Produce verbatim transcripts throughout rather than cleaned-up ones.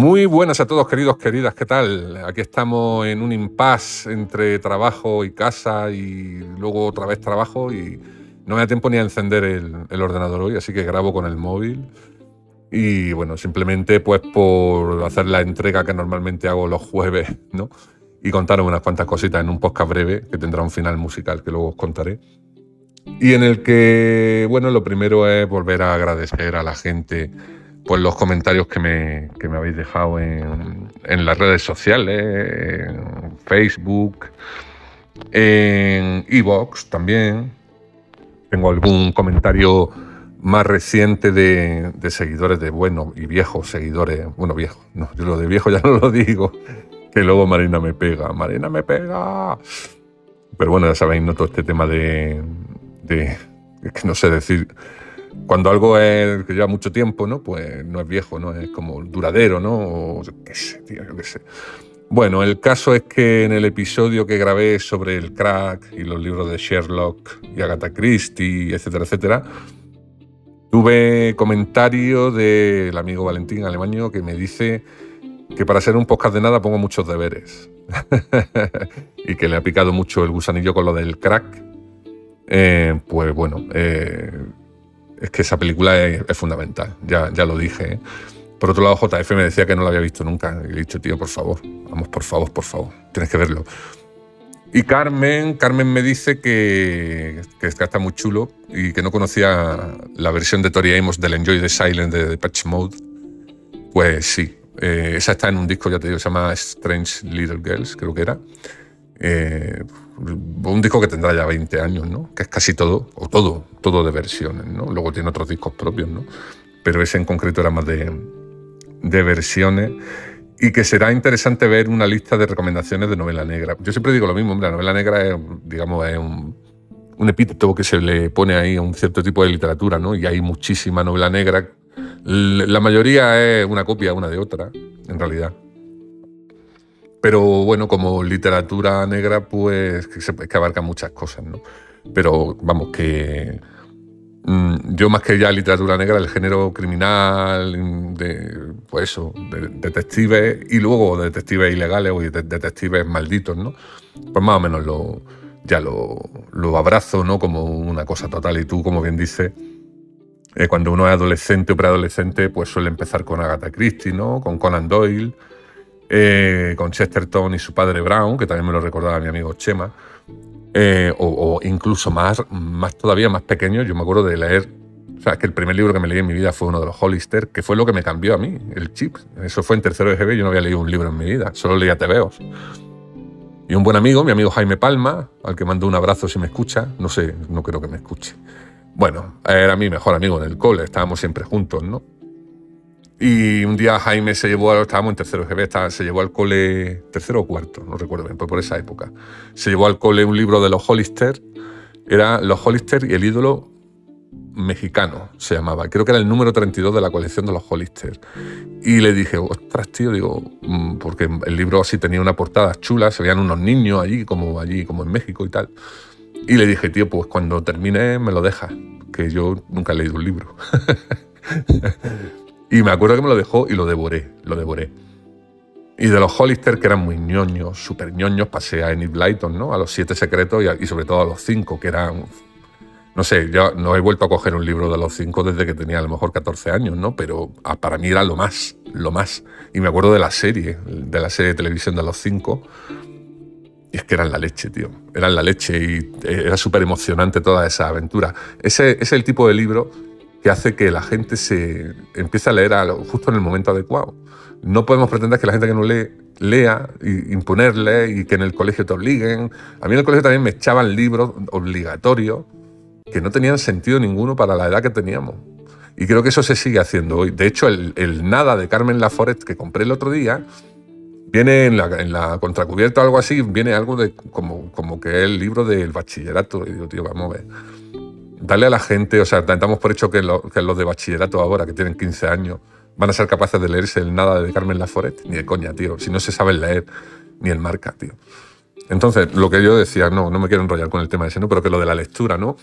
Muy buenas a todos, queridos, queridas, ¿qué tal? Aquí estamos en un impasse entre trabajo y casa y luego otra vez trabajo y no me da tiempo ni a encender el, el ordenador hoy, así que grabo con el móvil y bueno, simplemente pues por hacer la entrega que normalmente hago los jueves, ¿no? Y contaros unas cuantas cositas en un podcast breve que tendrá un final musical que luego os contaré. Y en el que, bueno, lo primero es volver a agradecer a la gente pues los comentarios que me, que me habéis dejado en, en las redes sociales, en Facebook, en iVoox también. Tengo algún comentario más reciente de, de seguidores, de buenos y viejos seguidores. Bueno, viejos, no, yo lo de viejo ya no lo digo, que luego Marina me pega, Marina me pega. Pero bueno, ya sabéis, no todo este tema de, de es que no sé decir... Cuando algo es que lleva mucho tiempo, ¿no? Pues no es viejo, ¿no? Es como duradero, ¿no? O yo qué sé, tío, yo qué sé. Bueno, el caso es que en el episodio que grabé sobre el crack y los libros de Sherlock y Agatha Christie, etcétera, etcétera, tuve comentario del amigo Valentín Alemanio que me dice que para ser un podcast de nada pongo muchos deberes y que le ha picado mucho el gusanillo con lo del crack. Eh, pues bueno... Eh, Es que esa película es, es fundamental, ya, ya lo dije, ¿eh? Por otro lado, J F me decía que no la había visto nunca. Y he dicho, tío, por favor, vamos, por favor, por favor, tienes que verlo. Y Carmen, Carmen me dice que, que está muy chulo y que no conocía la versión de Tori Amos del Enjoy the Silence de Depeche Mode. Pues sí, eh, esa está en un disco, ya te digo, se llama Strange Little Girls, creo que era. Eh, un disco que tendrá ya veinte años, ¿no? Que es casi todo, o todo, todo de versiones, ¿no? Luego tiene otros discos propios, ¿no? Pero ese en concreto era más de, de versiones y que será interesante ver una lista de recomendaciones de novela negra. Yo siempre digo lo mismo, hombre, la novela negra es, digamos, es un, un epíteto que se le pone ahí a un cierto tipo de literatura, ¿no? Y hay muchísima novela negra, la mayoría es una copia una de otra, en realidad. Pero bueno, como literatura negra, pues que, se, que abarca muchas cosas, ¿no? Pero vamos, que mmm, yo más que ya literatura negra, el género criminal, de, pues eso, de, detectives y luego de detectives ilegales o de, de detectives malditos, ¿no? Pues más o menos lo, ya lo, lo abrazo, ¿no? Como una cosa total. Y tú, como bien dices, eh, cuando uno es adolescente o preadolescente, pues suele empezar con Agatha Christie, ¿no? Con Conan Doyle. Eh, con Chesterton y su padre Brown, que también me lo recordaba mi amigo Chema, eh, o, o incluso más, más todavía, más pequeño. Yo me acuerdo de leer, o sea, que el primer libro que me leí en mi vida fue uno de los Hollister, que fue lo que me cambió a mí, el chip. Eso fue en tercero de G B, yo no había leído un libro en mi vida, solo leía tebeos. Y un buen amigo, mi amigo Jaime Palma, al que mando un abrazo si me escucha, no sé, no creo que me escuche. Bueno, era mi mejor amigo en el cole, estábamos siempre juntos, ¿no? Y un día Jaime se llevó, estábamos en tercero G B, se llevó al cole, tercero o cuarto, no recuerdo bien, pero por esa época. Se llevó al cole un libro de los Hollister, era Los Hollister y el ídolo mexicano, se llamaba. Creo que era el número treinta y dos de la colección de los Hollister. Y le dije, ostras, tío, digo, porque el libro así tenía una portada chula, se veían unos niños allí, como allí, como en México y tal. Y le dije, tío, pues cuando termine me lo dejas, que yo nunca he leído un libro. Y me acuerdo que me lo dejó y lo devoré, lo devoré. Y de los Hollister, que eran muy ñoños, súper ñoños, pasé a Enid Blyton, ¿no? A Los Siete Secretos y, a, y sobre todo a Los Cinco, que eran... No sé, yo no he vuelto a coger un libro de Los Cinco desde que tenía a lo mejor catorce años, ¿no? Pero a, para mí era lo más, lo más. Y me acuerdo de la serie, de la serie de televisión de Los Cinco. Y es que eran la leche, tío. Eran la leche y era súper emocionante toda esa aventura. Ese, ese es el tipo de libro que hace que la gente se empiece a leer a lo, justo en el momento adecuado. No podemos pretender que la gente que no lee, lea, y imponerle, y que en el colegio te obliguen. A mí en el colegio también me echaban libros obligatorios que no tenían sentido ninguno para la edad que teníamos. Y creo que eso se sigue haciendo hoy. De hecho, el, el Nada de Carmen Laforet que compré el otro día, viene en la, en la contracubierta o algo así, viene algo de como, como que es el libro del bachillerato. Y digo, tío, vamos a ver. Dale a la gente, o sea, damos por hecho que, lo, que los de bachillerato ahora, que tienen quince años, van a ser capaces de leerse el Nada de Carmen Laforet. Ni de coña, tío. Si no se saben leer, ni el Marca, tío. Entonces, lo que yo decía, no, no me quiero enrollar con el tema ese, ¿no? Pero que lo de la lectura, ¿no?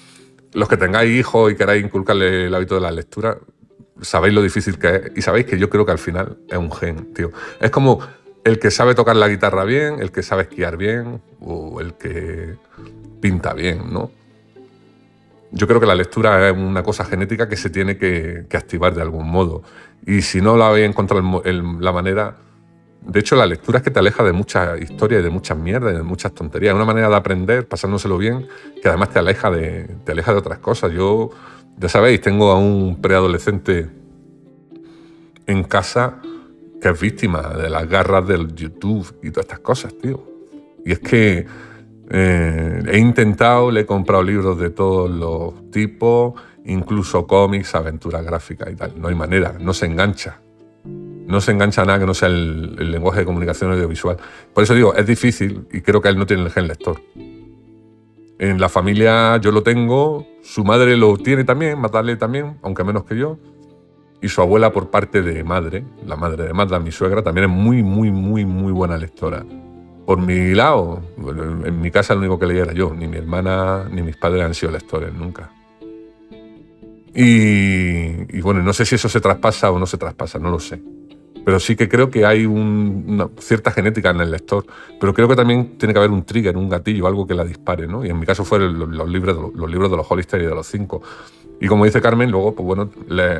Los que tengáis hijos y queráis inculcarle el hábito de la lectura, sabéis lo difícil que es, y sabéis que yo creo que al final es un gen, tío. Es como el que sabe tocar la guitarra bien, el que sabe esquiar bien o el que pinta bien, ¿no? Yo creo que la lectura es una cosa genética que se tiene que, que activar de algún modo. Y si no la habéis encontrado el, el, la manera... De hecho, la lectura es que te aleja de muchas historias y de muchas mierdas y de muchas tonterías. Es una manera de aprender, pasándoselo bien, que además te aleja de, te aleja de otras cosas. Yo, ya sabéis, tengo a un preadolescente en casa que es víctima de las garras del YouTube y todas estas cosas, tío. Y es que eh, he intentado, le he comprado libros de todos los tipos, incluso cómics, aventuras gráficas y tal. No hay manera, no se engancha. No se engancha a nada que no sea el, el lenguaje de comunicación audiovisual. Por eso digo, es difícil y creo que él no tiene el gen lector. En la familia yo lo tengo, su madre lo tiene también, Matarle también, aunque menos que yo, y su abuela por parte de madre, la madre de Magda, mi suegra, también es muy, muy, muy, muy buena lectora. Por mi lado, en mi casa lo único que leía era yo, ni mi hermana ni mis padres han sido lectores nunca. Y, y bueno, no sé si eso se traspasa o no se traspasa, no lo sé. Pero sí que creo que hay un, una cierta genética en el lector. Pero creo que también tiene que haber un trigger, un gatillo, algo que la dispare, ¿no? Y en mi caso fueron los, los, libros, los libros de los Hollister y de los Cinco. Y como dice Carmen, luego, pues bueno,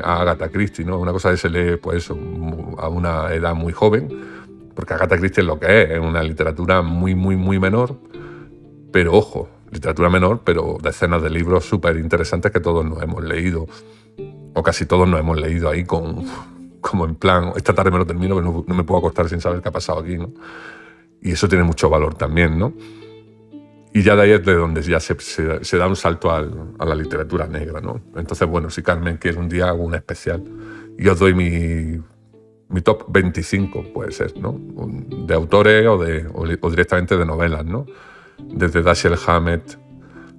a Agatha Christie, ¿no? Una cosa que se lee, pues eso, a una edad muy joven, porque Agatha Christie es lo que es, es una literatura muy, muy, muy menor, pero ojo, literatura menor, pero decenas de libros súper interesantes que todos nos hemos leído, o casi todos nos hemos leído ahí con... como en plan, esta tarde me lo termino, pero no, no me puedo acostar sin saber qué ha pasado aquí, ¿no? Y eso tiene mucho valor también, ¿no? Y ya de ahí es de donde ya se, se, se da un salto al, a la literatura negra, ¿no? Entonces, bueno, si Carmen quiere un día hago una especial y os doy mi, mi top veinticinco, puede ser, ¿no? De autores o, de, o, o directamente de novelas, ¿no? Desde Dashiell Hammett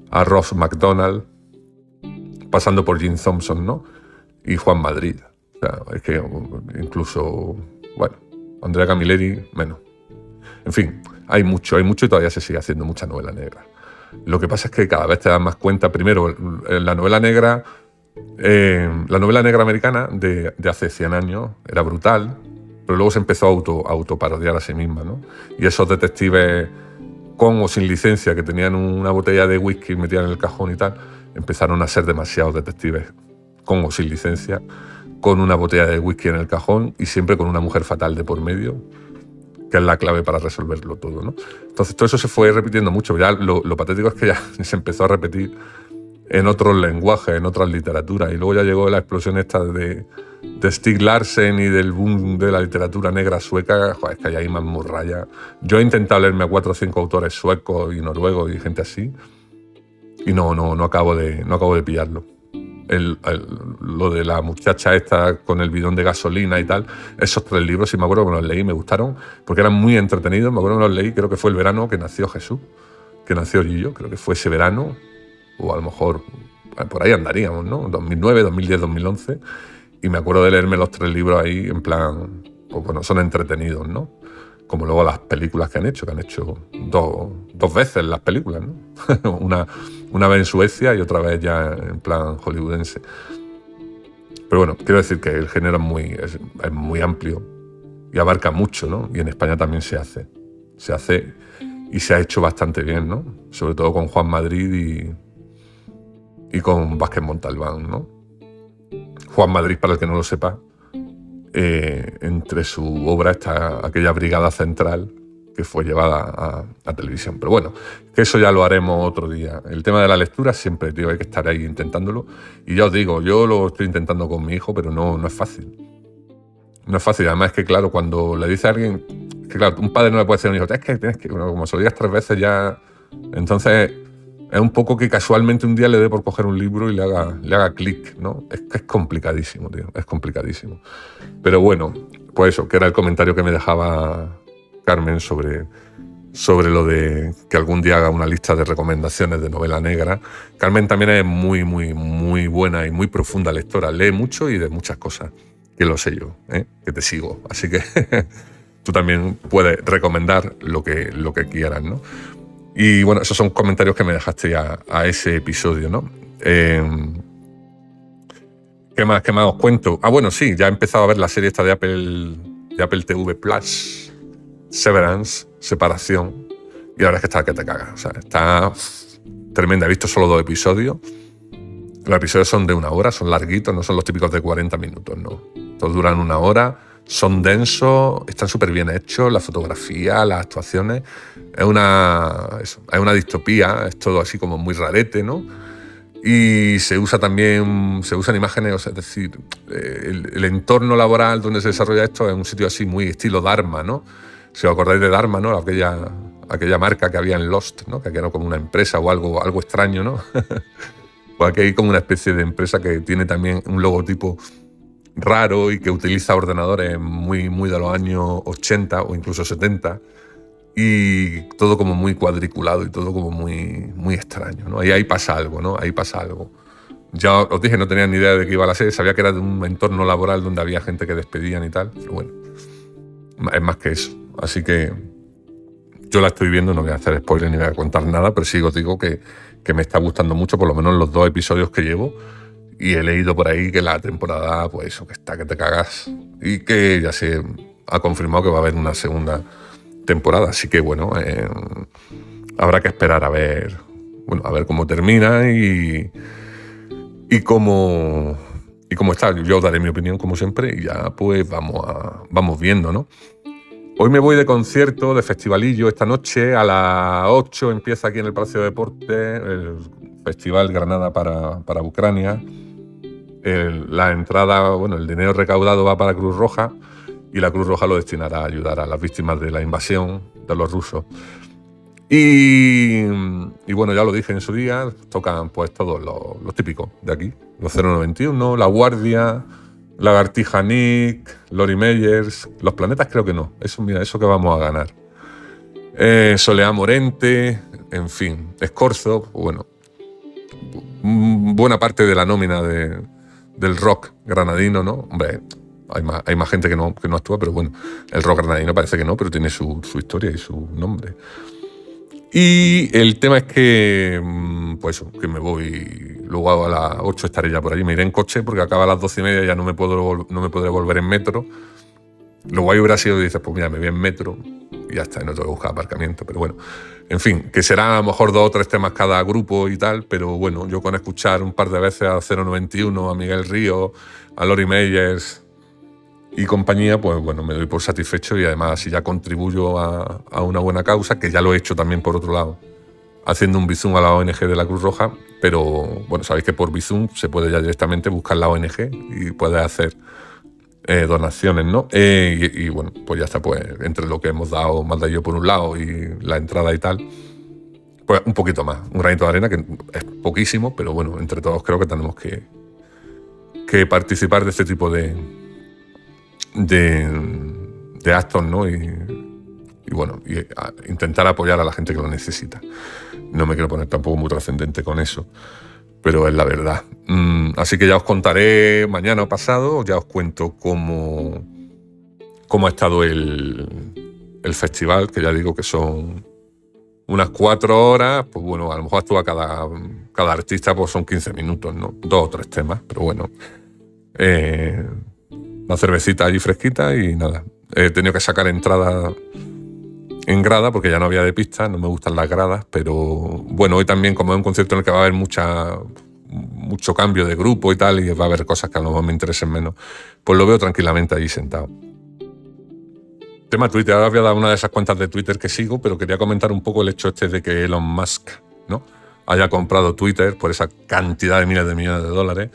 a Ross MacDonald, pasando por Jim Thompson, ¿no? Y Juan Madrid. Claro, es que incluso, bueno, Andrea Camilleri, menos. En fin, hay mucho, hay mucho y todavía se sigue haciendo mucha novela negra. Lo que pasa es que cada vez te das más cuenta, primero, la novela negra, eh, la novela negra americana de, de hace cien años era brutal, pero luego se empezó a auto, a autoparodiar a sí misma, ¿no? Y esos detectives con o sin licencia que tenían una botella de whisky metida en el cajón y tal, empezaron a ser demasiados detectives con o sin licencia, con una botella de whisky en el cajón y siempre con una mujer fatal de por medio, que es la clave para resolverlo todo, ¿no? Entonces todo eso se fue repitiendo mucho. Ya lo, lo patético es que ya se empezó a repetir en otros lenguajes, en otras literaturas, y luego ya llegó la explosión esta de, de Stieg Larsson y del boom de la literatura negra sueca. Joder, es que hay mazmorraya. Yo he intentado leerme a cuatro o cinco autores suecos y noruegos y gente así, y no, no, no, acabo, de, no acabo de pillarlo. El, el, lo de la muchacha esta con el bidón de gasolina y tal, esos tres libros, sí me acuerdo que me los leí, me gustaron, porque eran muy entretenidos, me acuerdo que me los leí, creo que fue el verano que nació Jesús, que nació Gillo, creo que fue ese verano, o a lo mejor por ahí andaríamos, ¿no? dos mil nueve, dos mil diez, dos mil once, y me acuerdo de leerme los tres libros ahí, en plan, pues bueno, son entretenidos, ¿no? Como luego las películas que han hecho, que han hecho dos, dos veces las películas, ¿no? una... Una vez en Suecia y otra vez ya en plan hollywoodense. Pero bueno, quiero decir que el género es muy, es, es muy amplio y abarca mucho, ¿no? Y en España también se hace. Se hace y se ha hecho bastante bien, ¿no? Sobre todo con Juan Madrid y, y con Vázquez Montalbán, ¿no? Juan Madrid, para el que no lo sepa, eh, entre su obra está aquella Brigada Central que fue llevada a, a televisión. Pero bueno, que eso ya lo haremos otro día. El tema de la lectura siempre, tío, hay que estar ahí intentándolo. Y ya os digo, yo lo estoy intentando con mi hijo, pero no, no es fácil. No es fácil. Además, es que, claro, cuando le dice a alguien... Que, claro, un padre no le puede decir a un hijo, es que tienes que... Bueno, como se lo digas tres veces ya... Entonces, es un poco que casualmente un día le dé por coger un libro y le haga, le haga clic, ¿no? Es que es complicadísimo, tío. Es complicadísimo. Pero bueno, pues eso, que era el comentario que me dejaba... Carmen sobre, sobre lo de que algún día haga una lista de recomendaciones de novela negra. Carmen también es muy, muy, muy buena y muy profunda lectora. Lee mucho y de muchas cosas, que lo sé yo, ¿eh? Que te sigo. Así que tú también puedes recomendar lo que, lo que quieras, ¿no? Y bueno, esos son comentarios que me dejaste a, a ese episodio, ¿no? Eh, ¿Qué más, qué más os cuento? Ah, bueno, sí, ya he empezado a ver la serie esta de Apple, de Apple T V Plus, Severance, Separación, y la verdad es que está que te cagas. O sea, está tremenda. He visto solo dos episodios. Los episodios son de una hora, son larguitos, no son los típicos de cuarenta minutos, no. Todos duran una hora, son densos, están súper bien hechos, la fotografía, las actuaciones. Es una, eso, es una distopía, es todo así como muy rarete, ¿no? Y se usa también, se usan imágenes, o sea, es decir, el, el entorno laboral donde se desarrolla esto es un sitio así muy estilo Dharma, ¿no? Si os acordáis de Dharma, ¿no? Aquella, aquella marca que había en Lost, ¿no? Que era como una empresa o algo, algo extraño, ¿no? Pues aquí hay como una especie de empresa que tiene también un logotipo raro y que utiliza ordenadores muy, muy de los años ochenta o incluso setenta. Y todo como muy cuadriculado y todo como muy, muy extraño, ¿no? Y ahí pasa algo, ¿no? Ahí pasa algo. Ya os dije, no tenía ni idea de qué iba la serie, sabía que era de un entorno laboral donde había gente que despedían y tal, pero bueno, es más que eso. Así que yo la estoy viendo, no voy a hacer spoiler ni voy a contar nada, pero sí os digo que, que me está gustando mucho, por lo menos los dos episodios que llevo, y he leído por ahí que la temporada, pues eso, que está, que te cagas, y que ya se ha confirmado que va a haber una segunda temporada, así que bueno, eh, habrá que esperar a ver, bueno, a ver cómo termina y, y cómo y cómo está. Yo os daré mi opinión como siempre y ya pues vamos a, vamos viendo, ¿no? Hoy me voy de concierto, de festivalillo esta noche a las ocho empieza aquí en el Palacio de Deportes el Festival Granada para, para Ucrania. El, la entrada, bueno, el dinero recaudado va para Cruz Roja. Y la Cruz Roja lo destinará a ayudar a las víctimas de la invasión de los rusos. Y, y bueno, ya lo dije en su día, tocan pues todos los, los típicos de aquí. Los cero noventa y uno, La Guardia, Lagartija Nick, Lori Meyers, Los Planetas creo que no. Eso, mira, eso que vamos a ganar. Eh, Soleá Morente, en fin, Escorzo, bueno, buena parte de la nómina de, del rock granadino, ¿no? Hombre, Hay más, hay más gente que no, que no actúa, pero bueno, el rock granadino parece que no, pero tiene su, su historia y su nombre. Y el tema es que, pues, que me voy, luego a las ocho estaré ya por allí, me iré en coche porque acaba a las doce y media, ya no me, puedo, no me podré volver en metro. Lo guay hubiera sido, dices, pues mira, me voy en metro y ya está, no tengo que buscar aparcamiento, pero bueno. En fin, que serán a lo mejor dos o tres temas cada grupo y tal, pero bueno, yo con escuchar un par de veces a cero noventa y uno, a Miguel Ríos, a Lori Meyers y compañía, pues bueno, me doy por satisfecho y además si ya contribuyo a, a una buena causa, que ya lo he hecho también por otro lado, haciendo un bizum a la O N G de la Cruz Roja, pero bueno, sabéis que por bizum se puede ya directamente buscar la O N G y puedes hacer eh, donaciones, ¿no? Eh, y, y bueno, pues ya está, pues entre lo que hemos dado, Manda yo por un lado y la entrada y tal, pues un poquito más, un granito de arena que es poquísimo, pero bueno, entre todos creo que tenemos que, que participar de este tipo de... De, de actos, ¿no? Y, y bueno, y intentar apoyar a la gente que lo necesita. No me quiero poner tampoco muy trascendente con eso, pero es la verdad. Mm, así que ya os contaré mañana o pasado, ya os cuento cómo, cómo ha estado el, el festival, que ya digo que son unas cuatro horas, pues bueno, a lo mejor actúa cada, cada artista, pues son quince minutos, ¿no? Dos o tres temas, pero bueno. Eh, Una cervecita allí fresquita y nada. He tenido que sacar entrada en grada porque ya no había de pista, no me gustan las gradas, pero bueno, hoy también como es un concierto en el que va a haber mucha, mucho cambio de grupo y tal, y va a haber cosas que a lo mejor me interesen menos, pues lo veo tranquilamente allí sentado. Tema Twitter, ahora voy a dar una de esas cuentas de Twitter que sigo, pero quería comentar un poco el hecho este de que Elon Musk, ¿no?, haya comprado Twitter por esa cantidad de miles de millones de dólares.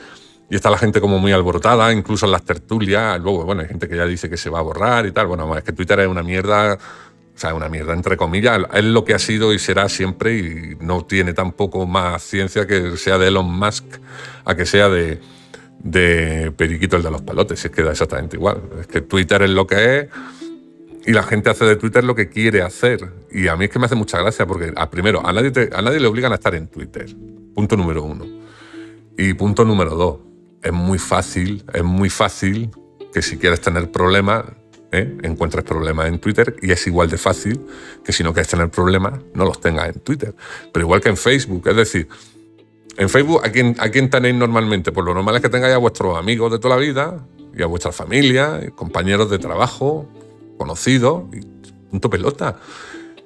Y está la gente como muy alborotada, incluso en las tertulias. Luego, bueno, hay gente que ya dice que se va a borrar y tal. Bueno, es que Twitter es una mierda, o sea, una mierda entre comillas. Es lo que ha sido y será siempre y no tiene tampoco más ciencia que sea de Elon Musk a que sea de, de Periquito el de los palotes. Es que da exactamente igual. Es que Twitter es lo que es y la gente hace de Twitter lo que quiere hacer. Y a mí es que me hace mucha gracia porque, a, primero, a nadie, te, a nadie le obligan a estar en Twitter. Punto número uno. Y punto número dos. Es muy fácil, es muy fácil que si quieres tener problemas, ¿eh?, encuentres problemas en Twitter y es igual de fácil que si no quieres tener problemas, no los tengas en Twitter. Pero igual que en Facebook, es decir, En Facebook, ¿a quién, a quién tenéis normalmente? Pues lo normal es que tengáis a vuestros amigos de toda la vida y a vuestra familia, compañeros de trabajo, conocidos, y punto pelota.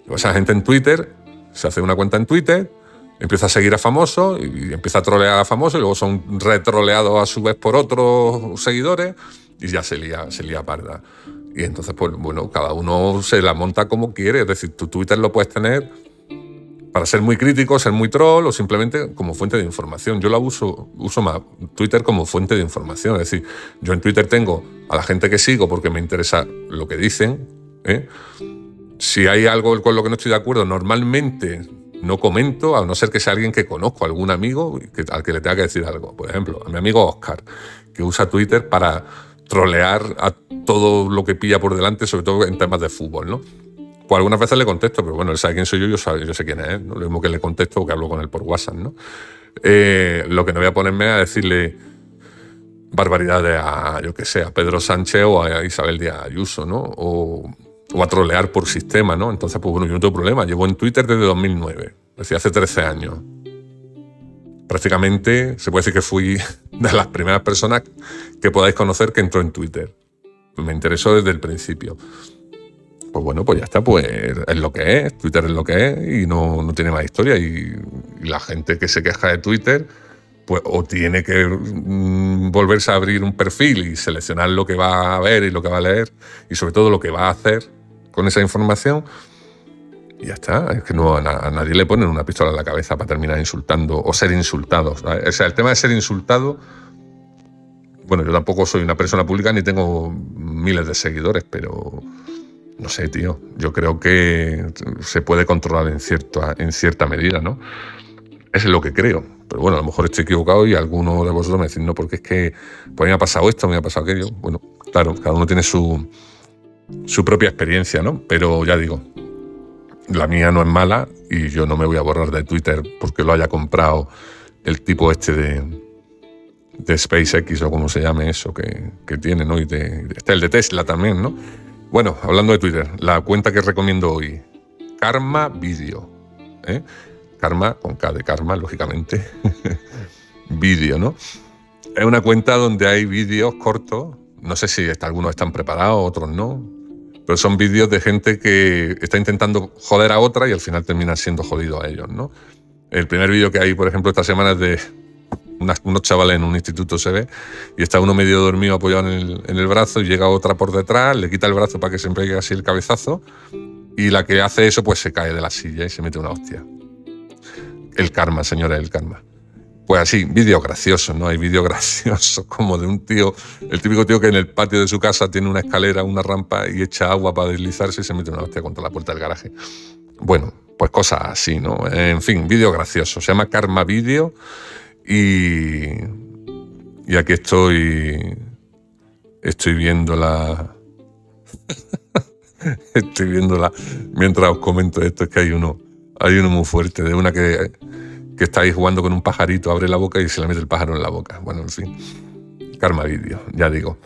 Esa gente en Twitter, se hace una cuenta en Twitter, empieza a seguir a famosos y empieza a trolear a famosos y luego son retroleados a su vez por otros seguidores y ya se lía, se lía parda. Y entonces, pues bueno, cada uno se la monta como quiere. Es decir, tu Twitter lo puedes tener para ser muy crítico, ser muy troll o simplemente como fuente de información. Yo la uso, uso más Twitter como fuente de información. Es decir, yo en Twitter tengo a la gente que sigo porque me interesa lo que dicen, ¿eh? Si hay algo con lo que no estoy de acuerdo, normalmente no comento, a no ser que sea alguien que conozco, algún amigo que, al que le tenga que decir algo. Por ejemplo, a mi amigo Oscar, que usa Twitter para trolear a todo lo que pilla por delante, sobre todo en temas de fútbol, ¿no? Pues algunas veces le contesto, pero bueno, él sabe quién soy yo, yo, sabe, yo sé quién es, ¿no? Lo mismo que le contesto o que hablo con él por WhatsApp, ¿no? Eh, lo que no voy a ponerme a decirle barbaridades a, yo qué sé, a Pedro Sánchez o a Isabel Díaz Ayuso, ¿no? O... o a trolear por sistema, ¿no? Entonces, pues bueno, yo no tengo problema. Llevo en Twitter desde dos mil nueve, es decir, hace trece años. Prácticamente se puede decir que fui de las primeras personas que podáis conocer que entró en Twitter. Me interesó desde el principio. Pues bueno, pues ya está, pues es lo que es, Twitter es lo que es y no, no tiene más historia. Y, y la gente que se queja de Twitter, pues o tiene que mm, volverse a abrir un perfil y seleccionar lo que va a ver y lo que va a leer y sobre todo lo que va a hacer con esa información y ya está. Es que no, a, a nadie le ponen una pistola en la cabeza para terminar insultando o ser insultados. O sea, el tema de ser insultado... Bueno, yo tampoco soy una persona pública ni tengo miles de seguidores, pero no sé, tío. Yo creo que se puede controlar en cierta, en cierta medida, ¿no? Es lo que creo. Pero bueno, a lo mejor estoy equivocado y alguno de vosotros me decís, no, porque es que pues a mí me ha pasado esto, me ha pasado aquello. Bueno, claro, cada uno tiene su... su propia experiencia, ¿no? Pero ya digo, la mía no es mala y yo no me voy a borrar de Twitter porque lo haya comprado el tipo este de, de SpaceX o como se llame eso que, que tiene, ¿no? Y de, está el de Tesla también, ¿no? Bueno, hablando de Twitter, la cuenta que recomiendo hoy, Karma Video, ¿eh? Karma, con K de Karma, lógicamente, Video, ¿no? Es una cuenta donde hay vídeos cortos, no sé si está, algunos están preparados, otros no. Pero son vídeos de gente que está intentando joder a otra y al final termina siendo jodido a ellos, ¿no? El primer vídeo que hay, por ejemplo, esta semana es de unas, unos chavales en un instituto, se ve, y está uno medio dormido apoyado en el, en el brazo y llega otra por detrás, le quita el brazo para que se pegue así el cabezazo y la que hace eso pues se cae de la silla y se mete una hostia. El karma, señores, el karma. Pues así, vídeos graciosos, ¿no? Hay vídeos graciosos como de un tío, el típico tío que en el patio de su casa tiene una escalera, una rampa y echa agua para deslizarse y se mete una hostia contra la puerta del garaje. Bueno, pues cosas así, ¿no? En fin, vídeos graciosos. Se llama Karma Video y, y aquí estoy, estoy viéndola, estoy viéndola mientras os comento esto. Es que hay uno, hay uno muy fuerte de una que... que estáis jugando con un pajarito, abre la boca y se le mete el pájaro en la boca. Bueno, en fin, Karma Video, ya digo.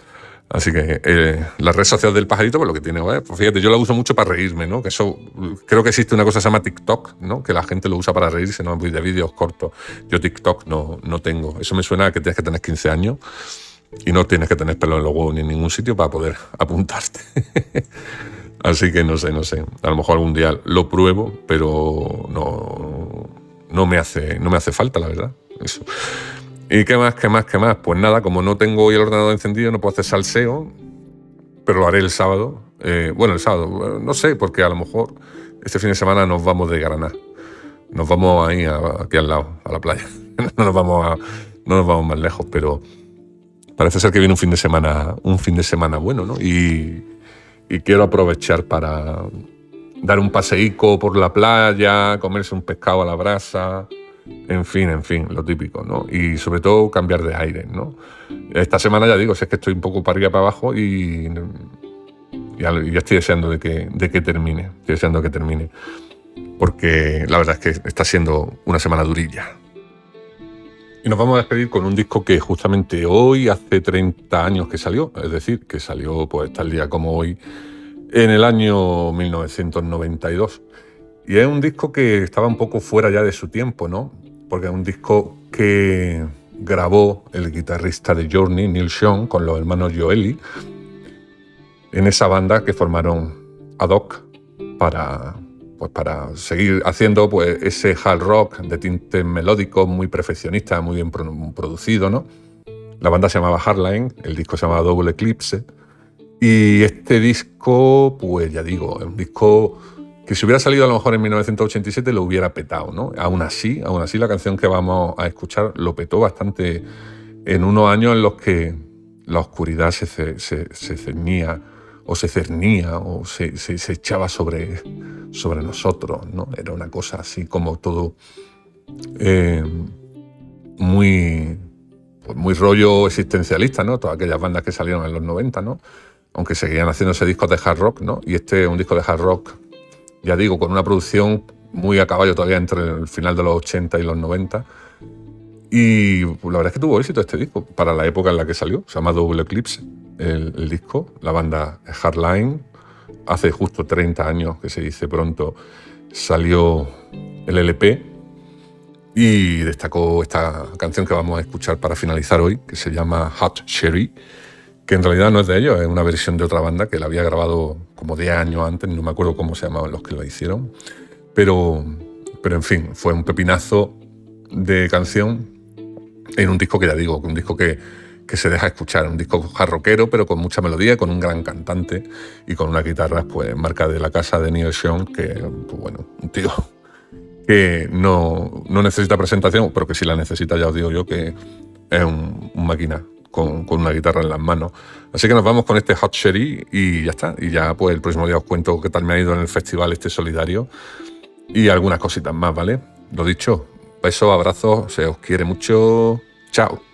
Así que eh, las redes sociales del pajarito, pues lo que tiene, ¿eh? Pues fíjate, yo la uso mucho para reírme, ¿no? Que eso, creo que existe una cosa que se llama TikTok, ¿no? Que la gente lo usa para reírse, ¿no? De vídeos cortos. Yo TikTok no, no tengo. Eso me suena a que tienes que tener quince años y no tienes que tener pelo en los huevos ni en ningún sitio para poder apuntarte. Así que no sé, no sé. A lo mejor algún día lo pruebo, pero no... No me hace, no me hace falta, la verdad. Eso. ¿Y qué más, qué más, qué más? Pues nada, como no tengo hoy el ordenador encendido, no puedo hacer salseo, pero lo haré el sábado. Eh, bueno, el sábado, no sé, porque a lo mejor este fin de semana nos vamos de Granada. Nos vamos ahí, a, aquí al lado, a la playa. No nos vamos, a, no nos vamos más lejos, pero parece ser que viene un fin de semana, un fin de semana bueno, ¿no? Y, y quiero aprovechar para... dar un paseíco por la playa, comerse un pescado a la brasa, en fin, en fin, lo típico, ¿no? Y sobre todo cambiar de aire, ¿no? Esta semana ya digo, si es que estoy un poco para arriba para abajo y ya estoy deseando de que, de que termine, estoy deseando que termine, porque la verdad es que está siendo una semana durilla. Y nos vamos a despedir con un disco que justamente hoy hace treinta años que salió, es decir, que salió pues tal día como hoy, en el año mil novecientos noventa y dos. Y es un disco que estaba un poco fuera ya de su tiempo, ¿no? Porque es un disco que grabó el guitarrista de Journey, Neil Sean, con los hermanos Joely, en esa banda que formaron ad hoc para, pues para seguir haciendo pues, ese hard rock de tintes melódicos, muy perfeccionista, muy bien producido, ¿no? La banda se llamaba Hardline, el disco se llamaba Double Eclipse, y este disco, pues ya digo, es un disco que si hubiera salido a lo mejor en mil novecientos ochenta y siete lo hubiera petado, ¿no? Aún así, aún así la canción que vamos a escuchar lo petó bastante en unos años en los que la oscuridad se, se, se cernía o se cernía o se, se, se echaba sobre, sobre nosotros, ¿no? Era una cosa así como todo eh, muy, pues muy rollo existencialista, ¿no? Todas aquellas bandas que salieron en los noventa, ¿no? Aunque seguían haciéndose discos de hard rock, ¿no? Y este es un disco de hard rock, ya digo, con una producción muy a caballo todavía entre el final de los ochenta y los noventa. Y la verdad es que tuvo éxito este disco para la época en la que salió. Se llama Double Eclipse, el, el disco. La banda Hardline, hace justo treinta años, que se dice pronto, salió el L P y destacó esta canción que vamos a escuchar para finalizar hoy, que se llama Hot Cherry, que en realidad no es de ellos, es una versión de otra banda que la había grabado como diez años antes, no me acuerdo cómo se llamaban los que la hicieron, pero, pero en fin, fue un pepinazo de canción en un disco que ya digo, un disco que, que se deja escuchar, un disco jarroquero pero con mucha melodía, con un gran cantante y con unas guitarras pues marca de la casa de Neil Sean, que pues, bueno, un tío que no, no necesita presentación, pero que si la necesita ya os digo yo que es un, un máquina. Con, con una guitarra en las manos. Así que nos vamos con este Hot Cherry y ya está. Y ya pues el próximo día os cuento qué tal me ha ido en el festival este solidario y algunas cositas más, ¿vale? Lo dicho, besos, abrazos, se os quiere mucho. Chao.